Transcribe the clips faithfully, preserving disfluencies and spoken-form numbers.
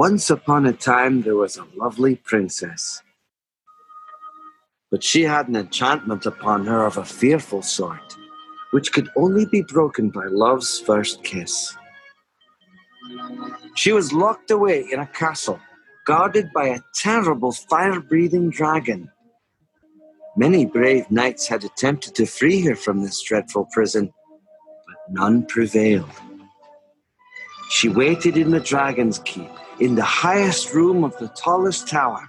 Once upon a time, there was a lovely princess, but she had an enchantment upon her of a fearful sort, which could only be broken by love's first kiss. She was locked away in a castle, guarded by a terrible fire-breathing dragon. Many brave knights had attempted to free her from this dreadful prison, but none prevailed. She waited in the dragon's keep, in the highest room of the tallest tower,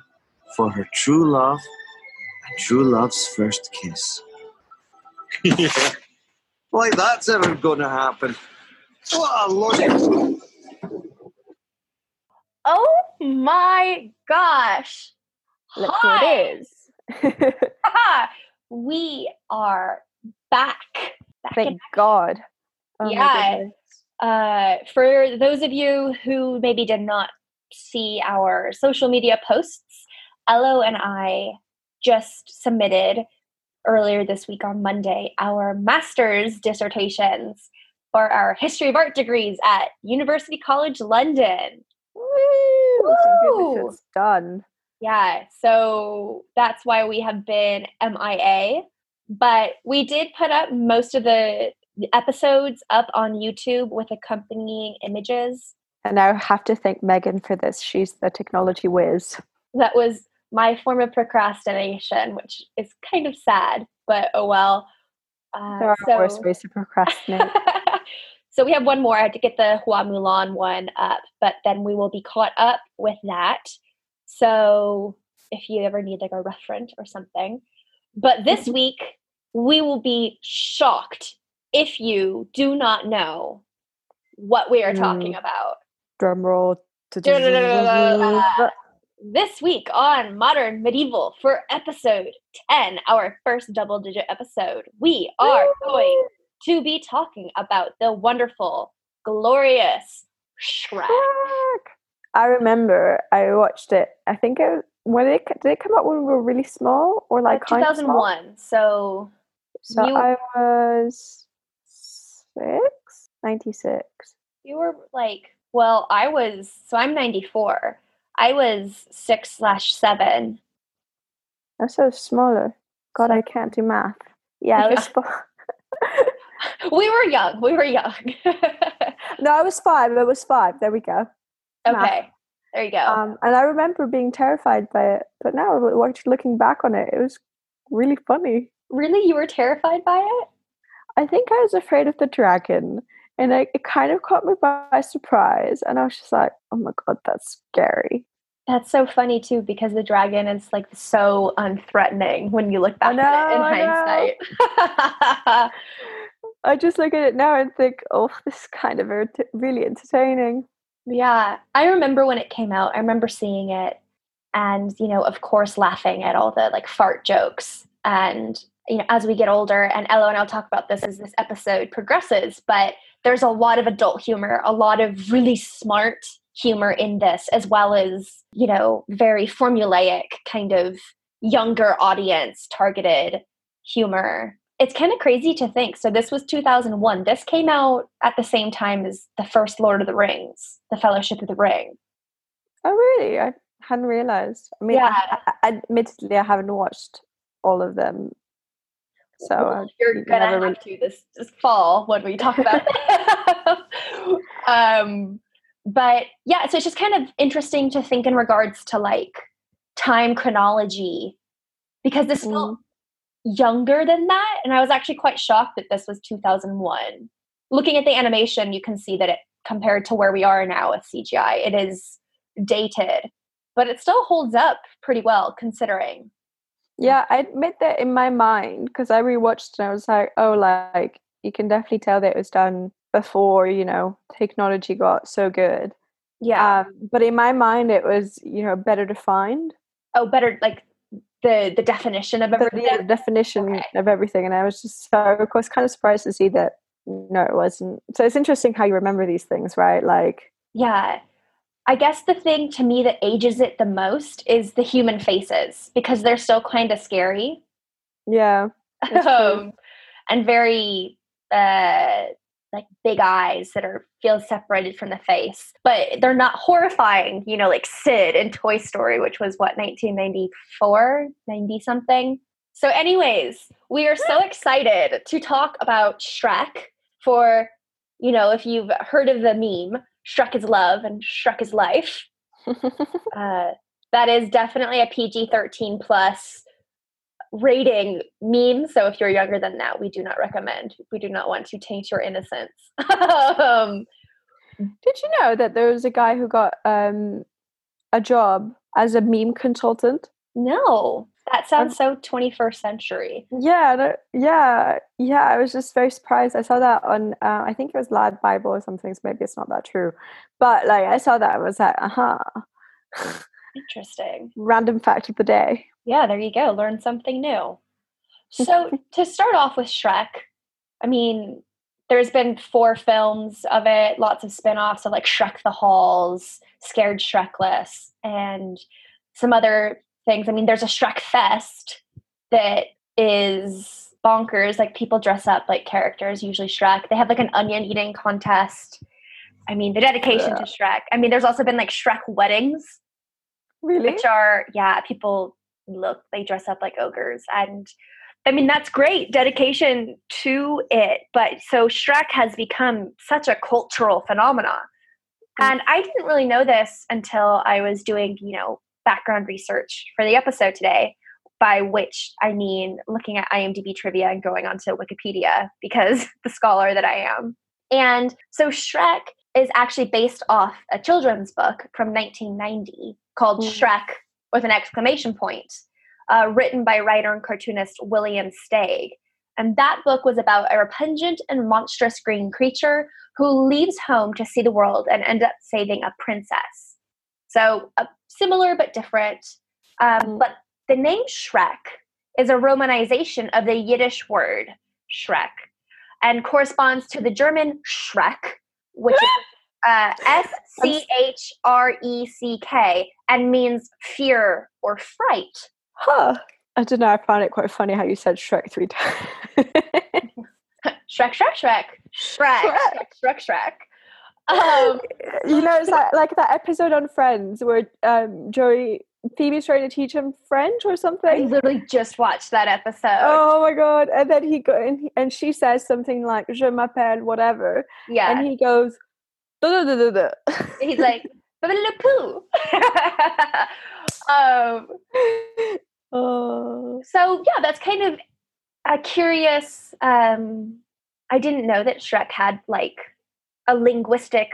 for her true love and true love's first kiss. Yeah. Like that's ever gonna happen. What a logic. Oh my gosh. Look who it is. We are back. back Thank God. Oh yeah. Uh, for those of you who maybe did not see our social media posts, Ello and I just submitted earlier this week on Monday our master's dissertations for our History of Art degrees at University College London. Woo! Woo! This is done. Yeah, so that's why we have been M I A, but we did put up most of the episodes up on YouTube with accompanying images. And I have to thank Megan for this. She's the technology whiz. That was my form of procrastination, which is kind of sad, but oh well. Uh, there are so... worse ways to procrastinate. So we have one more. I had to get the Hua Mulan one up, but then we will be caught up with that. So if you ever need like a reference or something. But this week, we will be shocked if you do not know what we are talking mm. about. Drum roll. This week on Modern Medieval for episode ten, our first double-digit episode, we are Woo! going to be talking about the wonderful, glorious Shrek. Shrek. I remember I watched it. I think it when it did it come out when we were really small or like two thousand one. So, so you, I was six, ninety-six. You were like, well, I was. So I'm ninety-four. I was six slash seven. I'm so smaller. God, I can't do math. Yeah, I was five. We were young. We were young. No, I was five. I was five. There we go. Okay. Math. There you go. Um, and I remember being terrified by it. But now, looking back on it, it was really funny. Really? You were terrified by it? I think I was afraid of the dragon. And I, it kind of caught me by surprise. And I was just like, oh my God, that's scary. That's so funny too, because the dragon is like so unthreatening when you look back know, at it in I hindsight. I just look at it now and think, oh, this is kind of really entertaining. Yeah. I remember when it came out, I remember seeing it and, you know, of course, laughing at all the like fart jokes. And, you know, as we get older, and Ello and I'll talk about this as this episode progresses, but there's a lot of adult humor, a lot of really smart humor in this, as well as, you know, very formulaic kind of younger audience targeted humor. It's kind of crazy to think. So this was two thousand one. This came out at the same time as the first Lord of the Rings, The Fellowship of the Ring. Oh, really? I hadn't realized. I mean, yeah. I, I, admittedly, I haven't watched all of them. So well, you're you gonna have really... to this, this fall when we talk about it. um, but yeah, so it's just kind of interesting to think in regards to like time chronology, because this mm. felt younger than that, and I was actually quite shocked that this was two thousand one. Looking at the animation, you can see that it compared to where we are now with C G I, it is dated, but it still holds up pretty well considering. Yeah, I admit that in my mind, because I rewatched and I was like, oh, like, you can definitely tell that it was done before, you know, technology got so good. Yeah. Um, but in my mind, it was, you know, better defined. Oh, better, like, the, the definition of everything? The, the definition okay. of everything. And I was just so, of course, kind of surprised to see that, no, it wasn't. So it's interesting how you remember these things, right? Like, yeah. I guess the thing to me that ages it the most is the human faces, because they're still kind of scary. Yeah. um, and very uh, like big eyes that are feel separated from the face, but they're not horrifying, you know, like Sid in Toy Story, which was what, nineteen ninety-four, ninety something. So anyways, we are so excited to talk about Shrek. For, you know, if you've heard of the meme, Shrek is love and Shrek is life. uh, that is definitely a P G thirteen plus rating meme. So if you're younger than that, we do not recommend. We do not want to taint your innocence. um, Did you know that there was a guy who got um, a job as a meme consultant? No. That sounds so twenty-first century. Yeah, no, yeah, yeah. I was just very surprised. I saw that on, uh, I think it was Lad Bible or something, so maybe it's not that true. But like, I saw that and was like, aha. Uh-huh. Interesting. Random fact of the day. Yeah, there you go. Learn something new. So to start off with Shrek, I mean, there's been four films of it, lots of spinoffs of like Shrek the Halls, Scared Shrekless, and some other things. I mean, there's a Shrek Fest that is bonkers. Like, people dress up like characters, usually Shrek. They have like an onion eating contest. I mean, the dedication yeah. to Shrek. I mean, there's also been like Shrek weddings. Really? Which are, yeah, people look, they dress up like ogres. And I mean, that's great dedication to it. But so Shrek has become such a cultural phenomenon. Mm. And I didn't really know this until I was doing, you know, background research for the episode today, by which I mean looking at I M D B trivia and going onto Wikipedia, because the scholar that I am. And so Shrek is actually based off a children's book from nineteen ninety called mm. Shrek with an exclamation point, uh, written by writer and cartoonist William Steig. And that book was about a repugnant and monstrous green creature who leaves home to see the world and end up saving a princess. So a similar but different. Um, but the name Shrek is a romanization of the Yiddish word Shrek and corresponds to the German Schreck, which is uh, S C H R E C K, and means fear or fright. Huh. I don't know. I found it quite funny how you said Shrek three times. Shrek, Shrek, Shrek. Shrek, Shrek, Shrek, Shrek. Um, you know, it's like, like that episode on Friends where um, Joey, Phoebe's trying to teach him French or something. I literally just watched that episode. Oh my god! And then he go and, he, and she says something like "Je m'appelle whatever." Yeah, and he goes, duh, duh, duh, duh, duh. He's like, "Le poo." um. Oh. So yeah, that's kind of a curious. Um, I didn't know that Shrek had like a linguistic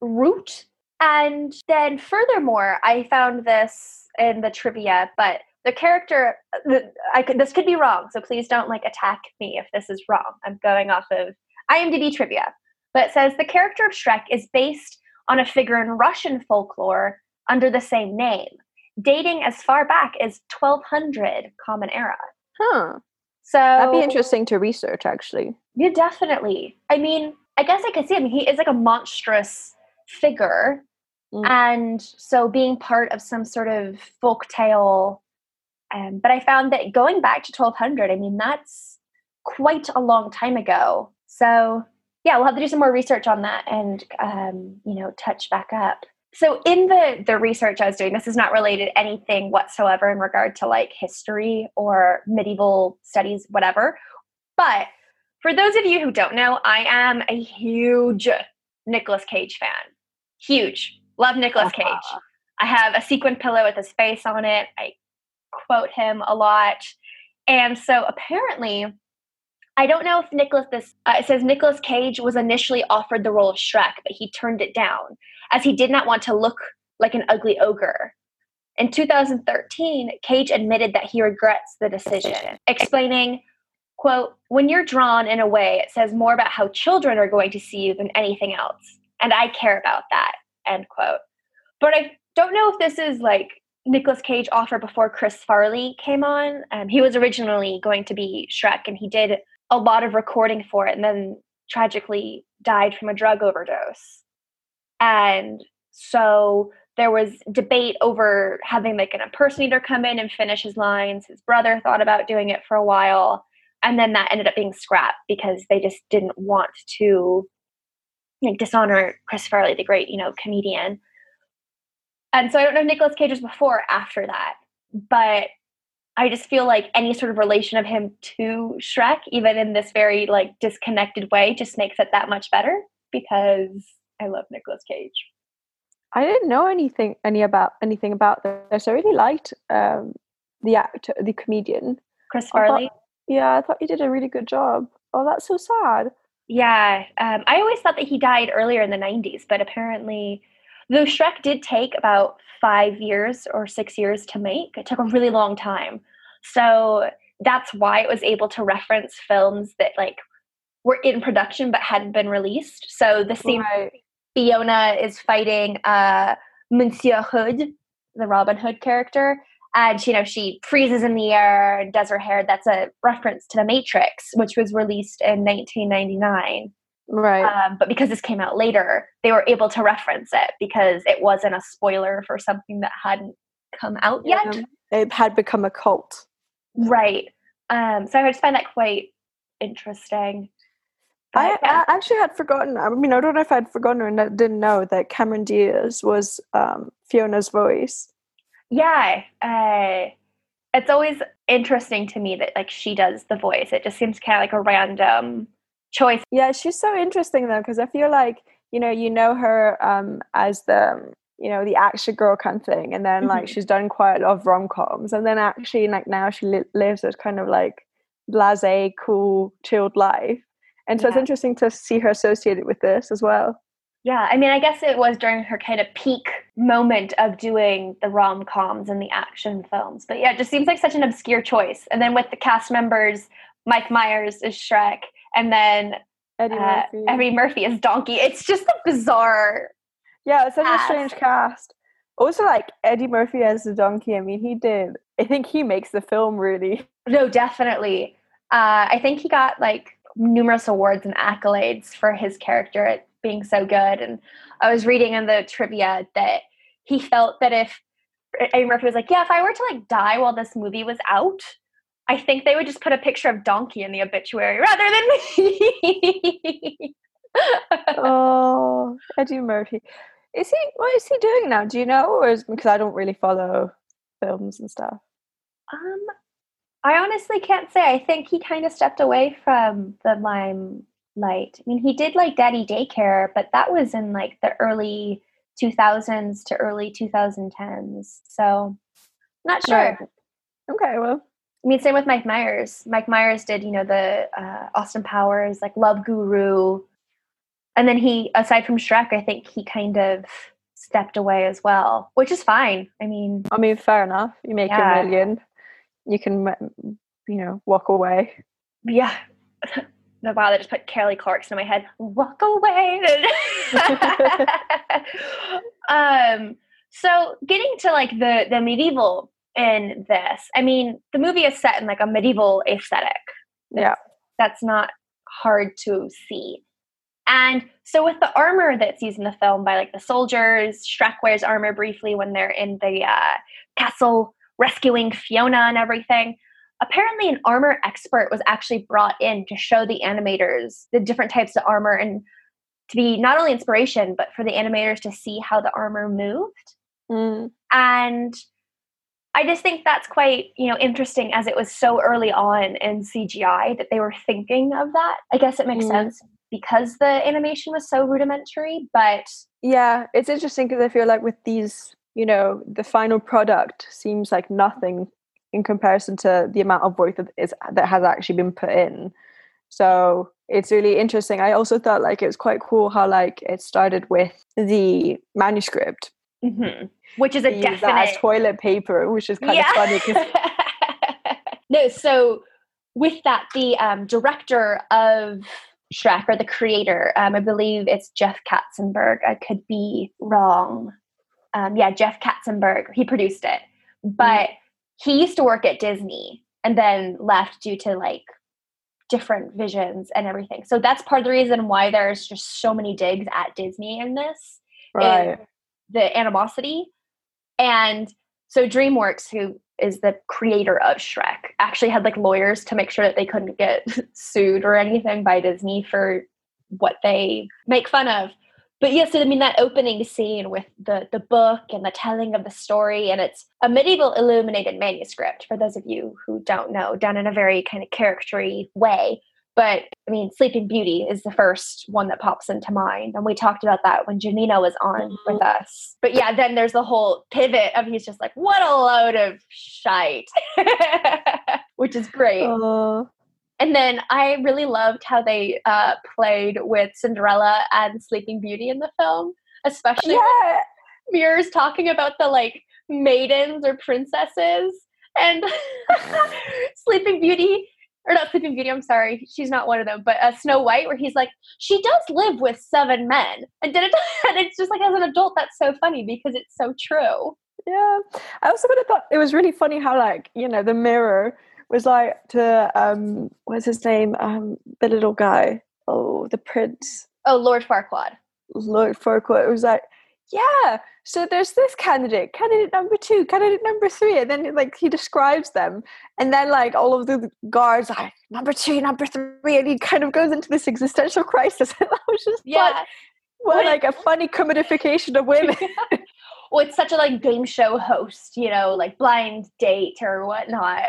root. And then furthermore, I found this in the trivia, but the character, the, I could, this could be wrong, so please don't like attack me if this is wrong. I'm going off of I M D B trivia. But it says the character of Shrek is based on a figure in Russian folklore under the same name, dating as far back as twelve hundred Common Era. Huh. So that'd be interesting to research, actually. Yeah, definitely. I mean, I guess I could see him. He is like a monstrous figure. Mm. And so being part of some sort of folk tale. Um, but I found that going back to twelve hundred, I mean, that's quite a long time ago. So yeah, we'll have to do some more research on that and, um, you know, touch back up. So in the, the research I was doing, this is not related anything whatsoever in regard to like history or medieval studies, whatever. But for those of you who don't know, I am a huge Nicolas Cage fan. Huge. Love Nicolas Cage. Uh-huh. I have a sequin pillow with his face on it. I quote him a lot. And so apparently, I don't know if Nicolas, this, uh, it says Nicolas Cage was initially offered the role of Shrek, but he turned it down as he did not want to look like an ugly ogre. In two thousand thirteen, Cage admitted that he regrets the decision, explaining, quote, "When you're drawn in a way, it says more about how children are going to see you than anything else. And I care about that," end quote. But I don't know if this is like Nicolas Cage offer before Chris Farley came on. Um, he was originally going to be Shrek, and he did a lot of recording for it and then tragically died from a drug overdose. And so there was debate over having like an impersonator come in and finish his lines. His brother thought about doing it for a while. And then that ended up being scrapped because they just didn't want to like dishonor Chris Farley, the great, you know, comedian. And so I don't know if Nicolas Cage was before or after that, but I just feel like any sort of relation of him to Shrek, even in this very like disconnected way, just makes it that much better because I love Nicolas Cage. I didn't know anything any about anything about this. I really liked um, the actor, the comedian, Chris Farley. I thought, yeah, I thought he did a really good job. Oh, that's so sad. Yeah, um, I always thought that he died earlier in the nineties, but apparently, though Shrek did take about five years or six years to make, it took a really long time. So that's why it was able to reference films that like were in production but hadn't been released. So the scene right. Fiona is fighting uh, Monsieur Hood, the Robin Hood character, and you know she freezes in the air and does her hair. That's a reference to The Matrix, which was released in nineteen ninety-nine. Right. Um, but because this came out later, they were able to reference it because it wasn't a spoiler for something that hadn't come out yet. Um, it had become a cult. Right. Um, so I just find that quite interesting. I, I actually had forgotten. I mean, I don't know if I'd forgotten or didn't know that Cameron Diaz was um, Fiona's voice. Yeah. Uh, it's always interesting to me that like she does the voice. It just seems kind of like a random choice. Yeah, she's so interesting though, because I feel like, you know, you know her um, as the, you know, the action girl kind of thing. And then like mm-hmm. she's done quite a lot of rom-coms. And then actually like now she li- lives this kind of like blasé, cool, chilled life. And so yeah. It's interesting to see her associated with this as well. Yeah, I mean, I guess it was during her kind of peak moment of doing the rom-coms and the action films. But yeah, it just seems like such an obscure choice. And then with the cast members, Mike Myers is Shrek, and then Eddie, uh, Murphy. Eddie Murphy is Donkey. It's just a bizarre Yeah, it's such cast. a strange cast. Also, like, Eddie Murphy as the Donkey, I mean, he did. I think he makes the film, really. No, definitely. Uh, I think he got, like, numerous awards and accolades for his character at being so good. And I was reading in the trivia that he felt that if Eddie Murphy was like, yeah, if I were to, like, die while this movie was out, I think they would just put a picture of Donkey in the obituary rather than me. Oh, Eddie Murphy. Is he, what is he doing now? Do you know? Or is, because I don't really follow films and stuff. Um, I honestly can't say. I think he kind of stepped away from the limelight. I mean, he did like Daddy Daycare, but that was in like the early two thousands to early twenty tens. So, not sure. Yeah. Okay, well. I mean, same with Mike Myers. Mike Myers did, you know, the uh, Austin Powers, like Love Guru. And then he, aside from Shrek, I think he kind of stepped away as well, which is fine. I mean... I mean, fair enough. You make yeah. a million. You can, you know, walk away. Yeah. Wow, that just put Kelly Clarkson in my head. Walk away! um, so getting to, like, the, the medieval... in this, I mean, the movie is set in like a medieval aesthetic. Yeah. That's not hard to see. And so with the armor that's used in the film by like the soldiers, Shrek wears armor briefly when they're in the uh, castle rescuing Fiona and everything. Apparently an armor expert was actually brought in to show the animators the different types of armor and to be not only inspiration, but for the animators to see how the armor moved. Mm. And I just think that's quite, you know, interesting as it was so early on in C G I that they were thinking of that. I guess it makes mm. sense because the animation was so rudimentary, but... Yeah, it's interesting because I feel like with these, you know, the final product seems like nothing in comparison to the amount of work that is that has actually been put in. So it's really interesting. I also thought like it was quite cool how like it started with the manuscript. Mm-hmm. Which is a definite that as toilet paper, which is kind yeah. of funny. Cause... no, so with that, the um, director of Shrek, or the creator, um, I believe it's Jeff Katzenberg. I could be wrong. Um, yeah, Jeff Katzenberg. He produced it, but mm. he used to work at Disney and then left due to like different visions and everything. So that's part of the reason why there's just so many digs at Disney in this. Right. The animosity. And So DreamWorks, who is the creator of Shrek, actually had like lawyers to make sure that they couldn't get sued or anything by Disney for what they make fun of. But yes, I mean, that opening scene with the, the book and the telling of the story, and it's a medieval illuminated manuscript, for those of you who don't know, done in a very kind of caricature-y way. But, I mean, Sleeping Beauty is the first one that pops into mind. And we talked about that when Janina was on mm-hmm. with us. But yeah, then there's the whole pivot of he's just like, what a load of shite, which is great. Oh. And then I really loved how they uh, played with Cinderella and Sleeping Beauty in the film, especially yeah. Mirrors talking about the like maidens or princesses, and Sleeping Beauty, or not Sleeping Beauty, I'm sorry, she's not one of them, but uh, Snow White, where he's like, she does live with seven men. And did it, and it's just like, as an adult, that's so funny because it's so true. Yeah. I also would have thought it was really funny how, like, you know, the mirror was like to um what's his name um the little guy oh the prince oh Lord Farquaad Lord Farquaad it was like, yeah, so there's this candidate candidate number two, candidate number three, and then like he describes them, and then like all of the guards are like number two, number three, and he kind of goes into this existential crisis. And I was just yeah like, well, what like a funny commodification of women. Well, it's such a like game show host, you know, like blind date or whatnot,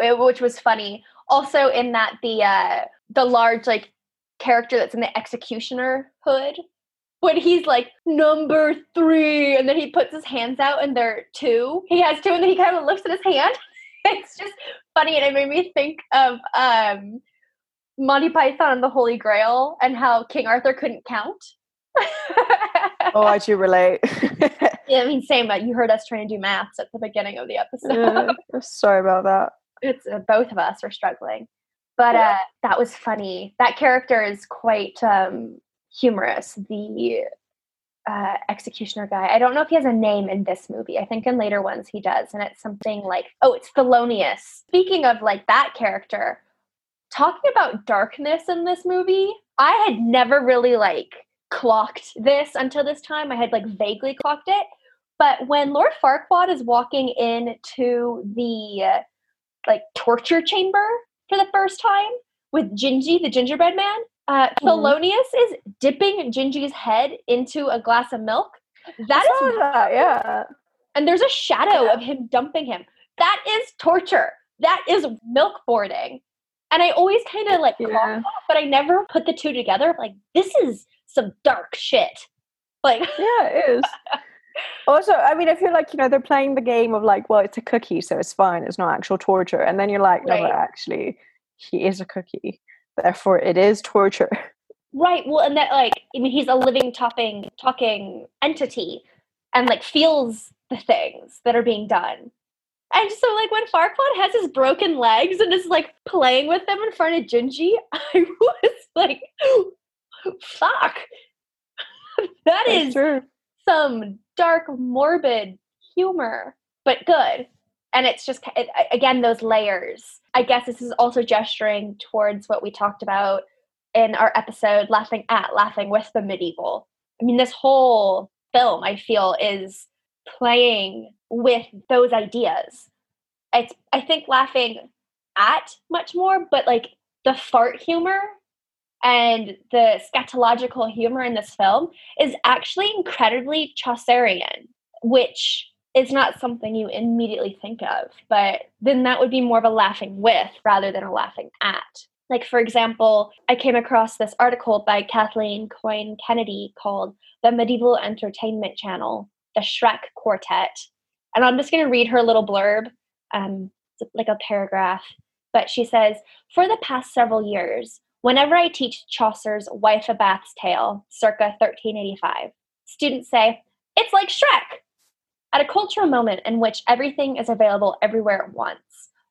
which was funny. Also in that the uh, the large like character that's in the executioner hood, when he's like number three, and then he puts his hands out and they're two. He has two, and then he kind of looks at his hand. It's just funny, and it made me think of um, Monty Python and the Holy Grail and how King Arthur couldn't count. Oh, I do relate. Yeah, I mean, same, but you heard us trying to do maths at the beginning of the episode. Yeah, I'm sorry about that. It's uh, both of us are struggling, but yeah. uh, that was funny. That character is quite um, humorous. The uh, executioner guy. I don't know if he has a name in this movie. I think in later ones he does, and it's something like, oh, it's Thelonious. Speaking of like that character, talking about darkness in this movie, I had never really like clocked this until this time. I had like vaguely clocked it, but when Lord Farquaad is walking into the uh, like torture chamber for the first time with Gingy, the gingerbread man. Uh, mm. Thelonious is dipping Gingy's head into a glass of milk. That I is that, yeah. And there's a shadow yeah. of him dumping him. That is torture. That is milk boarding. And I always kind of like, yeah. clocked that, but I never put the two together. Like, this is some dark shit. Like, yeah, it is. Also, I mean, I feel like, you know, they're playing the game of like, well, it's a cookie, so it's fine. It's not actual torture. And then you're like, no, right. But actually, he is a cookie. Therefore, it is torture. Right. Well, and that like, I mean, he's a living, talking, talking entity and like feels the things that are being done. And so like when Farquaad has his broken legs and is like playing with them in front of Gingy, I was like, fuck. That That's is true. Some dark, morbid humor, but good. And it's just, it, again, those layers. I guess this is also gesturing towards what we talked about in our episode, Laughing at, Laughing with the Medieval. I mean, this whole film, I feel, is playing with those ideas. It's, I think, laughing at much more, but like the fart humor and the scatological humor in this film is actually incredibly Chaucerian, which is not something you immediately think of, but then that would be more of a laughing with rather than a laughing at. Like, for example, I came across this article by Kathleen Coyne Kennedy called The Medieval Entertainment Channel, The Shrek Quartet. And I'm just going to read her little blurb, um, like a paragraph. But she says, for the past several years, whenever I teach Chaucer's Wife of Bath's Tale, circa thirteen eighty-five, students say, it's like Shrek! At a cultural moment in which everything is available everywhere at once,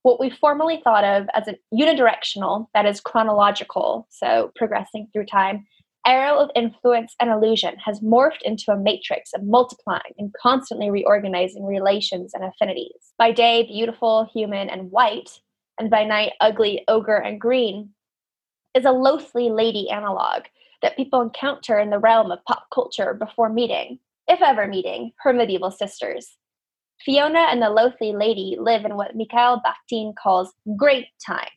what we formerly thought of as a unidirectional, that is chronological, so progressing through time, arrow of influence and illusion has morphed into a matrix of multiplying and constantly reorganizing relations and affinities. By day, beautiful, human, and white, and by night, ugly, ogre, and green, is a loathly lady analog that people encounter in the realm of pop culture before meeting, if ever meeting, her medieval sisters. Fiona and the Loathly Lady live in what Mikhail Bakhtin calls great time,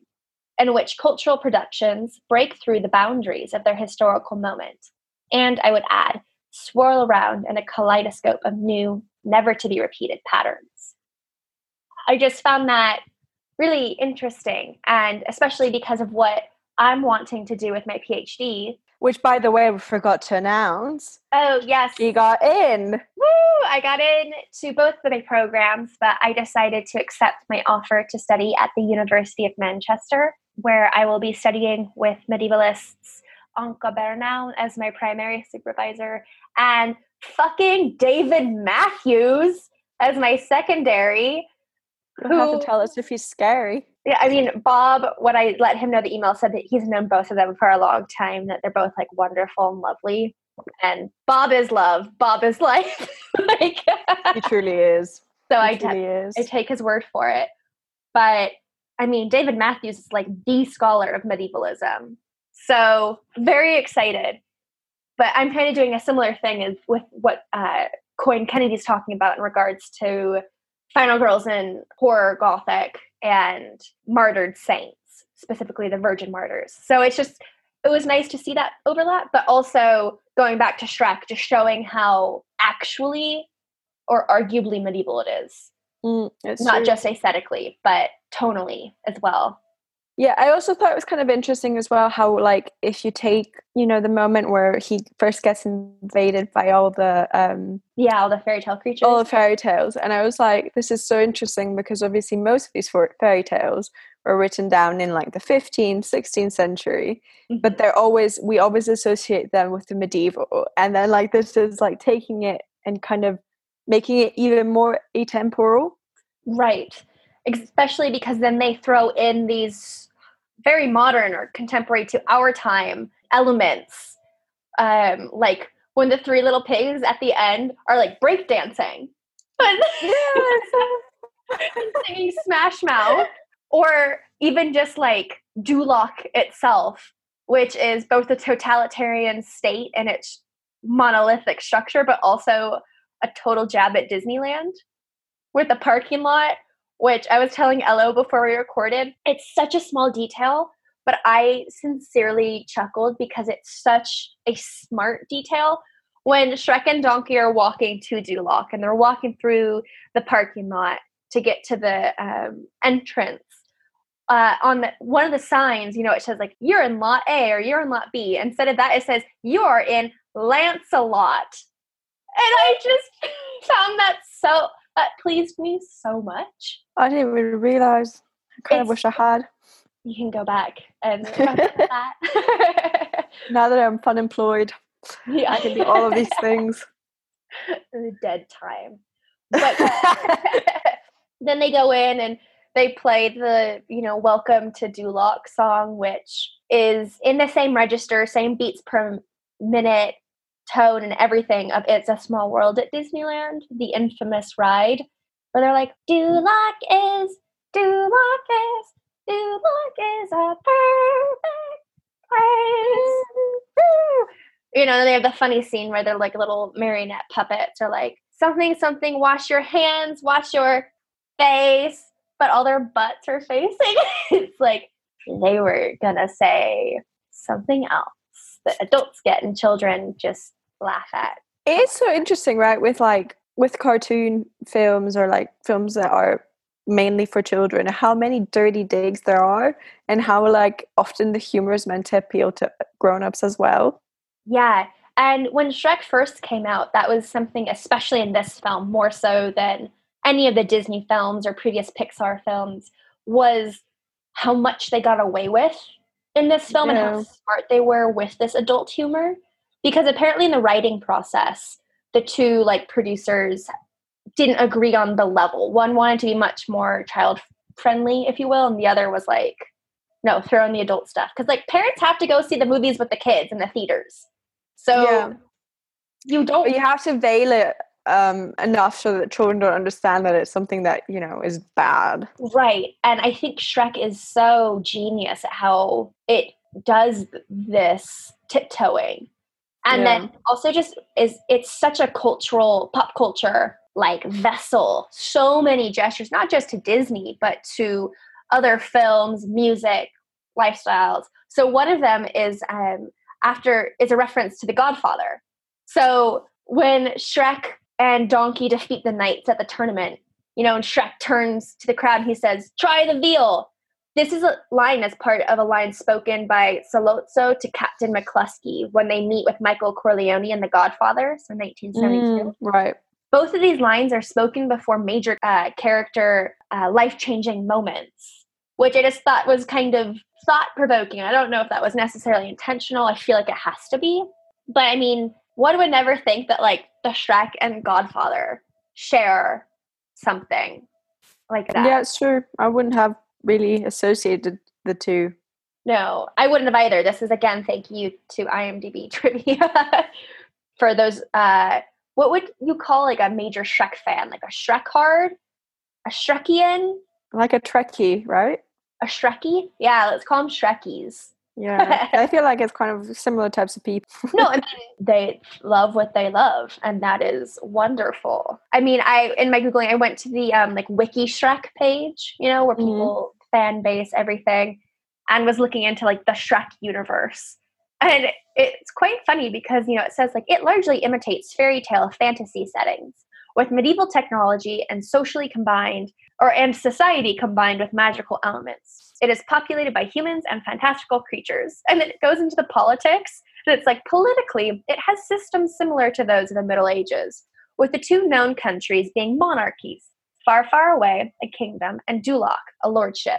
in which cultural productions break through the boundaries of their historical moment, and I would add, swirl around in a kaleidoscope of new, never-to-be-repeated patterns. I just found that really interesting, and especially because of what I'm wanting to do with my PhD. Which, by the way, we forgot to announce. Oh, yes. You got in. Woo! I got in to both of my programs, but I decided to accept my offer to study at the University of Manchester, where I will be studying with medievalists Anka Bernal as my primary supervisor and fucking David Matthews as my secondary. You'll have to tell us if he's scary. Yeah, I mean, Bob, when I let him know the email, said that he's known both of them for a long time, that they're both, like, wonderful and lovely. And Bob is love. Bob is life. Like, he truly is. So he I, truly t- is. I take his word for it. But, I mean, David Matthews is, like, the scholar of medievalism. So, very excited. But I'm kind of doing a similar thing as with what uh, Coyne Kennedy's talking about in regards to Final Girls in Horror Gothic and Martyred Saints, specifically the Virgin Martyrs. So it's just, it was nice to see that overlap, but also going back to Shrek, just showing how actually or arguably medieval it is. Mm, Not true. Just aesthetically, but tonally as well. Yeah, I also thought it was kind of interesting as well how, like, if you take, you know, the moment where he first gets invaded by all the... Um, yeah, all the fairy tale creatures. All the fairy tales. And I was like, this is so interesting because obviously most of these fairy tales were written down in, like, the fifteenth, sixteenth century. Mm-hmm. But they're always... We always associate them with the medieval. And then, like, this is, like, taking it and kind of making it even more atemporal. Right. Especially because then they throw in these very modern or contemporary to our time elements. Um, like when the three little pigs at the end are like breakdancing and singing Smash Mouth, or even just like Duloc itself, which is both a totalitarian state and its monolithic structure, but also a total jab at Disneyland with the parking lot, which I was telling Ello before we recorded, it's such a small detail, but I sincerely chuckled because it's such a smart detail. When Shrek and Donkey are walking to Duloc and they're walking through the parking lot to get to the um, entrance, uh, on the, one of the signs, you know, it says like, you're in lot A or you're in lot B. Instead of that, it says, you're in Lancelot. And I just found that so... That pleased me so much. I didn't really realize. I kind it's, of wish I had. You can go back and that. Now that I'm fun employed, yeah. I can do all of these things. The dead time. But uh, then they go in and they play the, you know, Welcome to Duloc song, which is in the same register, same beats per minute, tone and everything of It's a Small World at Disneyland, the infamous ride, where they're like, Duloc is, Duloc is, Duloc is a perfect place. You know, they have the funny scene where they're like little marionette puppets or like, something, something, wash your hands, wash your face, but all their butts are facing. It's like, they were gonna say something else that adults get and children just laugh at. It's so interesting, right, with like with cartoon films or like films that are mainly for children, how many dirty digs there are and how like often the humor is meant to appeal to grown-ups as well. Yeah, and when Shrek first came out, that was something, especially in this film, more so than any of the Disney films or previous Pixar films, was how much they got away with in this film, yeah, and how smart they were with this adult humor, because apparently in the writing process, the two like producers didn't agree on the level. One wanted to be much more child friendly, if you will, and the other was like, no, throw in the adult stuff, because like parents have to go see the movies with the kids in the theaters, so yeah. you don't you have to veil it um enough so that children don't understand that it's something that, you know, is bad, right? And I think Shrek is so genius at how it does this tiptoeing, and yeah. then also just is it's such a cultural pop culture like vessel, so many gestures, not just to Disney, but to other films, music, lifestyles. So one of them is um, after is a reference to The Godfather. So when Shrek and Donkey defeat the knights at the tournament, you know, and Shrek turns to the crowd and he says, "Try the veal." This is a line as part of a line spoken by Saluzzo to Captain McCluskey when they meet with Michael Corleone in The Godfather, so nineteen seventy-two. Mm, right. Both of these lines are spoken before major uh, character uh, life-changing moments, which I just thought was kind of thought-provoking. I don't know if that was necessarily intentional. I feel like it has to be. But, I mean, one would never think that, like, the Shrek and Godfather share something like that. Yeah, it's true. I wouldn't have really associated the two. No, I wouldn't have either. This is, again, thank you to IMDb Trivia for those. Uh, what would you call, like, a major Shrek fan? Like a Shrekhard? A Shrekian? Like a Trekkie, right? A Shrekkie? Yeah, let's call them Shrekkies. Yeah, I feel like it's kind of similar types of people. No, I mean, they love what they love, and that is wonderful. I mean, I in my Googling, I went to the um, like Wiki Shrek page, you know, where people mm. fan base everything, and was looking into like the Shrek universe. And it's quite funny because, you know, it says like it largely imitates fairy tale fantasy settings with medieval technology and socially combined or and society combined with magical elements. It is populated by humans and fantastical creatures. And then it goes into the politics. And it's like politically, it has systems similar to those of the Middle Ages, with the two known countries being monarchies, far, far away, a kingdom, and Duloc, a lordship.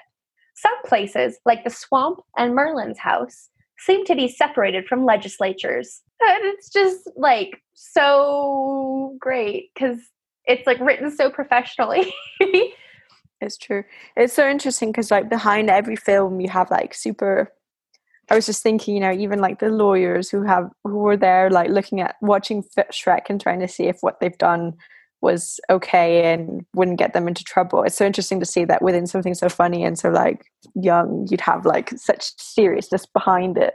Some places, like the swamp and Merlin's house, seem to be separated from legislatures. And it's just like so great because it's like written so professionally. It's true. It's so interesting because like behind every film you have like super, I was just thinking, you know, even like the lawyers who have who were there like looking at watching Shrek and trying to see if what they've done was okay and wouldn't get them into trouble. It's so interesting to see that within something so funny and so like young, you'd have like such seriousness behind it.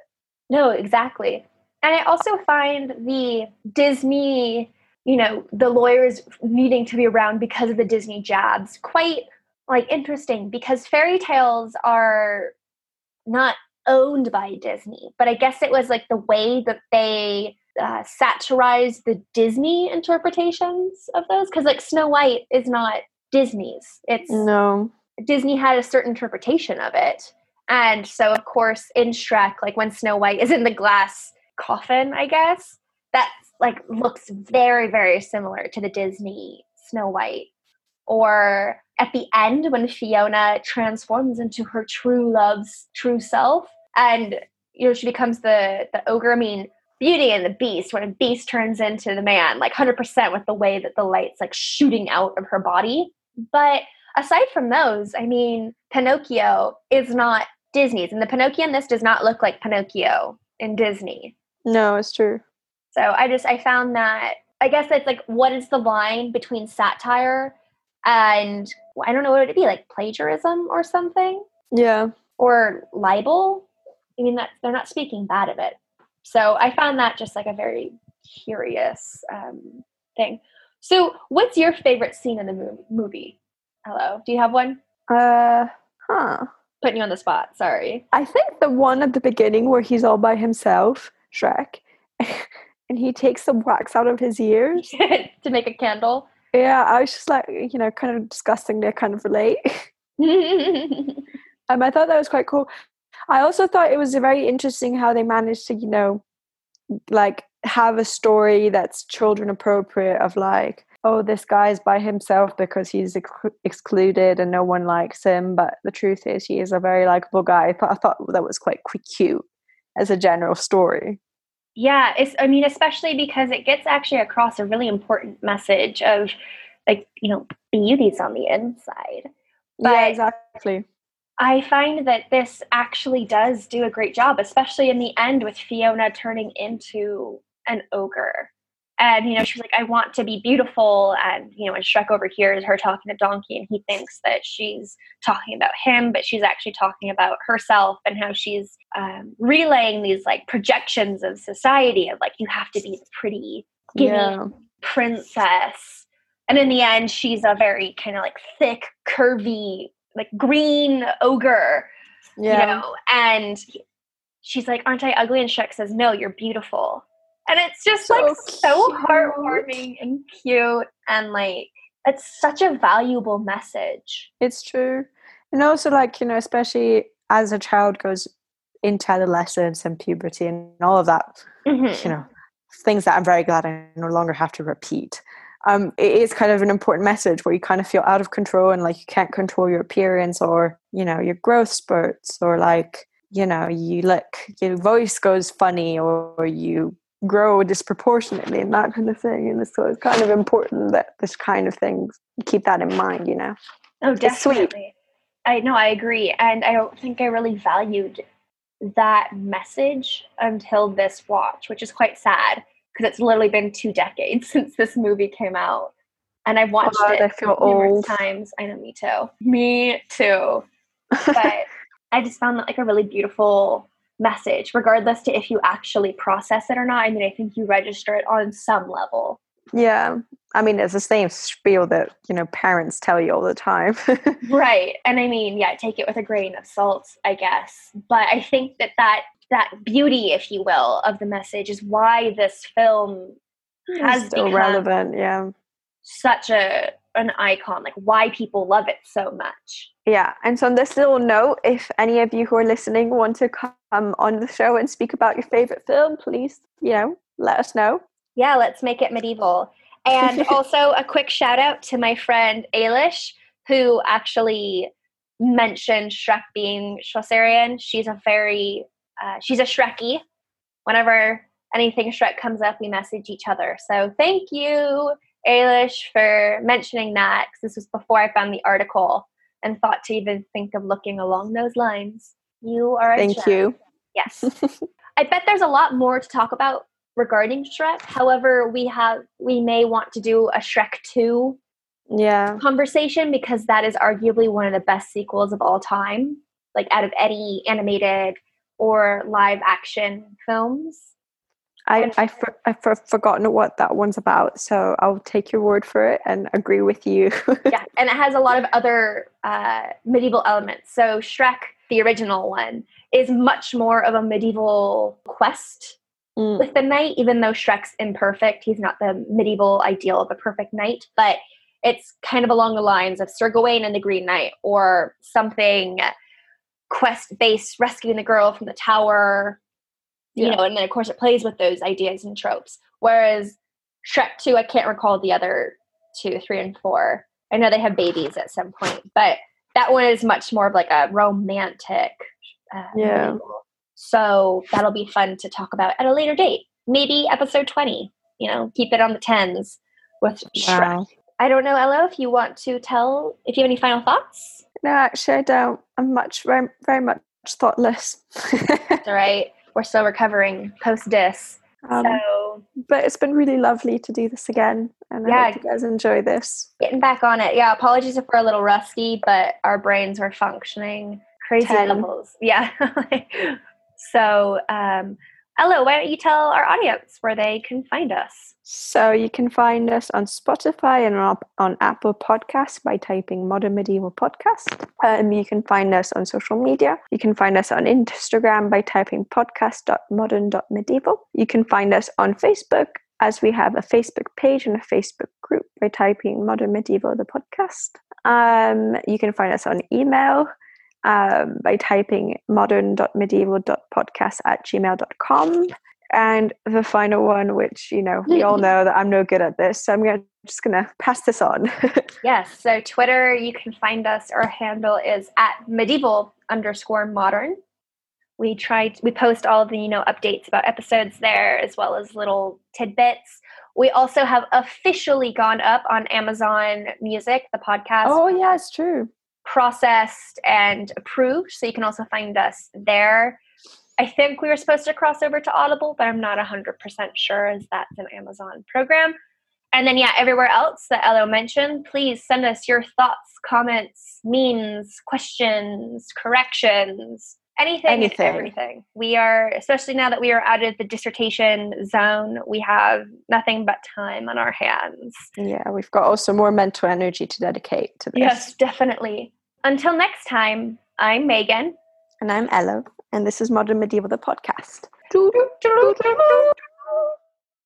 No, exactly. And I also find the Disney, you know, the lawyers needing to be around because of the Disney jabs quite like interesting because fairy tales are not owned by Disney, but I guess it was like the way that they Uh, satirize the Disney interpretations of those, because like Snow White is not Disney's. It's no Disney had a certain interpretation of it, and so of course in Shrek, like when Snow White is in the glass coffin, I guess that like looks very, very similar to the Disney Snow White. Or at the end when Fiona transforms into her true love's true self, and you know she becomes the the ogre. I mean. Beauty and the Beast, when a beast turns into the man, like one hundred percent with the way that the light's like shooting out of her body. But aside from those, I mean, Pinocchio is not Disney's. And the Pinocchio in this does not look like Pinocchio in Disney. No, it's true. So I just, I found that, I guess it's like, what is the line between satire and, I don't know what it would be, like plagiarism or something? Yeah. Or libel? I mean, that they're not speaking bad of it. So I found that just like a very curious um, thing. So what's your favorite scene in the movie? movie? Hello. Do you have one? Uh, huh. Putting you on the spot. Sorry. I think the one at the beginning where he's all by himself, Shrek, and he takes some wax out of his ears. To make a candle. Yeah. I was just like, you know, kind of disgusting to kind of relate. um, I thought that was quite cool. I also thought it was very interesting how they managed to, you know, like have a story that's children appropriate of like, oh, this guy's by himself because he's ex- excluded and no one likes him. But the truth is he is a very likable guy. I thought, I thought that was quite cute as a general story. Yeah, it's, I mean, especially because it gets actually across a really important message of like, you know, beauty's on the inside. But yeah, exactly. I find that this actually does do a great job, especially in the end with Fiona turning into an ogre. And, you know, she's like, I want to be beautiful. And, you know, and Shrek overhears her talking to Donkey and he thinks that she's talking about him, but she's actually talking about herself and how she's um, relaying these like projections of society of like, you have to be the pretty, skinny yeah. princess And in the end, she's a very kind of like thick, curvy, like green ogre, yeah. you know, and she's like, aren't I ugly? And Shrek says, no, you're beautiful. And it's just so like cute. So heartwarming and cute. And like, it's such a valuable message. It's true. And also like, you know, especially as a child goes into adolescence and puberty and all of that, mm-hmm. you know, things that I'm very glad I no longer have to repeat. Um, it is kind of an important message where you kind of feel out of control and like you can't control your appearance or, you know, your growth spurts or like, you know, you look, your voice goes funny or, or you grow disproportionately and that kind of thing. And so it's kind of important that this kind of thing, keep that in mind, you know. Oh, definitely. It's sweet. I know, I agree. And I don't think I really valued that message until this watch, which is quite sad. Because it's literally been two decades since this movie came out, and I've watched oh, it I feel numerous old. times. I know, me too, me too. But I just found that like a really beautiful message, regardless to if you actually process it or not. I mean, I think you register it on some level. Yeah, I mean, it's the same spiel that you know parents tell you all the time, right? And I mean, yeah, take it with a grain of salt, I guess. But I think that that. that beauty, if you will, of the message is why this film has it's still become relevant, yeah. such a an icon, like why people love it so much. Yeah, and so on this little note, if any of you who are listening want to come on the show and speak about your favorite film, please, you know, let us know. Yeah, let's make it medieval. And also a quick shout out to my friend Ailish, who actually mentioned Shrek being Schwarzerian. She's a very... Uh, she's a Shrekkie. Whenever anything Shrek comes up, we message each other. So thank you, Eilish, for mentioning that, because this was before I found the article and thought to even think of looking along those lines. You are a Thank gem. you. Yes. I bet there's a lot more to talk about regarding Shrek. However, we have we may want to do a Shrek two yeah. conversation, because that is arguably one of the best sequels of all time, like out of any animated or live action films. I I for, I've for, forgotten what that one's about, so I'll take your word for it and agree with you. Yeah, and it has a lot of other uh, medieval elements. So Shrek, the original one, is much more of a medieval quest mm. with the knight, even though Shrek's imperfect. He's not the medieval ideal of a perfect knight, but it's kind of along the lines of Sir Gawain and the Green Knight or something... quest-based, rescuing the girl from the tower, you yeah. know, and then of course it plays with those ideas and tropes. Whereas Shrek two, I can't recall the other two, three and four. I know they have babies at some point, but that one is much more of like a romantic. Uh, yeah. Novel. So that'll be fun to talk about at a later date. Maybe episode twenty, you know, keep it on the tens with Shrek. Wow. I don't know, Ella, if you want to tell, if you have any final thoughts? No, actually, I don't. I'm much, very, very much thoughtless. That's all right. We're still recovering post-dis. Um, so. But it's been really lovely to do this again. And yeah, I hope you guys enjoy this. Getting back on it. Yeah, apologies if we're a little rusty, but our brains were functioning. Crazy Ten. levels. Yeah. So, um, Ella, why don't you tell our audience where they can find us? So you can find us on Spotify and on, on Apple Podcasts by typing Modern Medieval Podcast. Um, you can find us on social media. You can find us on Instagram by typing podcast dot modern dot medieval. You can find us on Facebook, as we have a Facebook page and a Facebook group, by typing Modern Medieval the Podcast. Um, you can find us on email um, by typing modern dot medieval dot podcast at gmail dot com. And the final one, which, you know, we all know that I'm no good at this, so I'm gonna, just going to pass this on. Yes, so Twitter, you can find us. Our handle is at medieval underscore modern. We try, we post all the, you know, updates about episodes there, as well as little tidbits. We also have officially gone up on Amazon Music, the podcast. Oh, yeah, it's true. Processed and approved, so you can also find us there. I think we were supposed to cross over to Audible, but I'm not one hundred percent sure as that's an Amazon program. And then, yeah, everywhere else that Elo mentioned, please send us your thoughts, comments, memes, questions, corrections, Anything, Anything. And everything. We are, especially now that we are out of the dissertation zone, we have nothing but time on our hands. Yeah, we've got also more mental energy to dedicate to this. Yes, definitely. Until next time, I'm Megan. And I'm Ella. And this is Modern Medieval, the podcast.